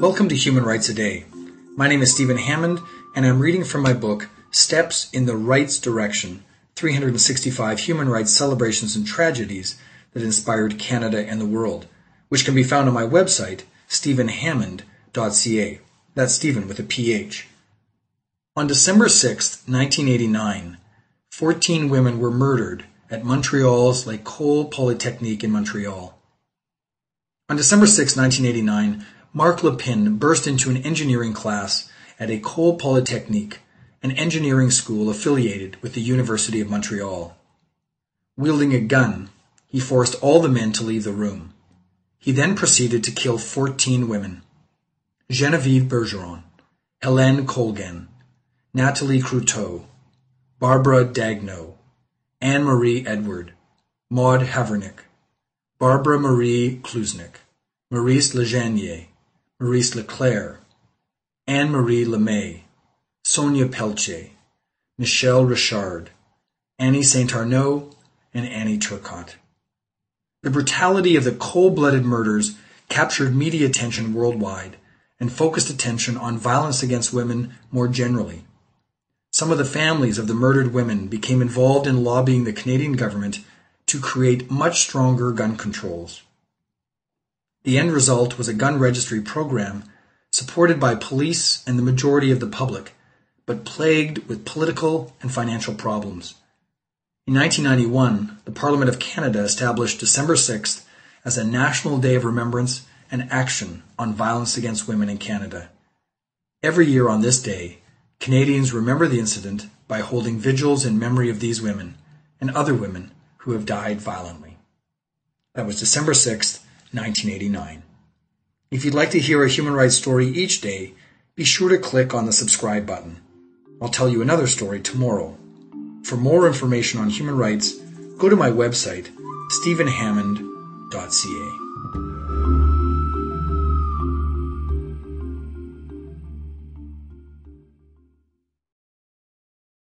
Welcome to Human Rights A Day. My name is Stephen Hammond, and I'm reading from my book, Steps in the Rights Direction, 365 Human Rights Celebrations and Tragedies that Inspired Canada and the World, which can be found on my website, stephenhammond.ca. That's Stephen with a PH. On December 6, 1989, 14 women were murdered at Montreal's École Polytechnique in Montreal. On December 6, 1989, Marc Lépine burst into an engineering class at École Polytechnique, an engineering school affiliated with the University of Montreal. Wielding a gun, he forced all the men to leave the room. He then proceeded to kill 14 women: Genevieve Bergeron, Hélène Colgan, Nathalie Cruteau, Barbara Dagneau, Anne-Marie Edward, Maud Havernick, Barbara-Marie Klusnik, Maurice Lejeunier, Maurice Leclerc, Anne-Marie LeMay, Sonia Pelletier, Michelle Richard, Annie St. Arnaud, and Annie Turcotte. The brutality of the cold-blooded murders captured media attention worldwide and focused attention on violence against women more generally. Some of the families of the murdered women became involved in lobbying the Canadian government to create much stronger gun controls. The end result was a gun registry program supported by police and the majority of the public, but plagued with political and financial problems. In 1991, the Parliament of Canada established December 6th as a National Day of Remembrance and Action on Violence Against Women in Canada. Every year on this day, Canadians remember the incident by holding vigils in memory of these women and other women who have died violently. That was December 6, 1989. If you'd like to hear a human rights story each day, be sure to click on the subscribe button. I'll tell you another story tomorrow. For more information on human rights, go to my website, stephenhammond.ca.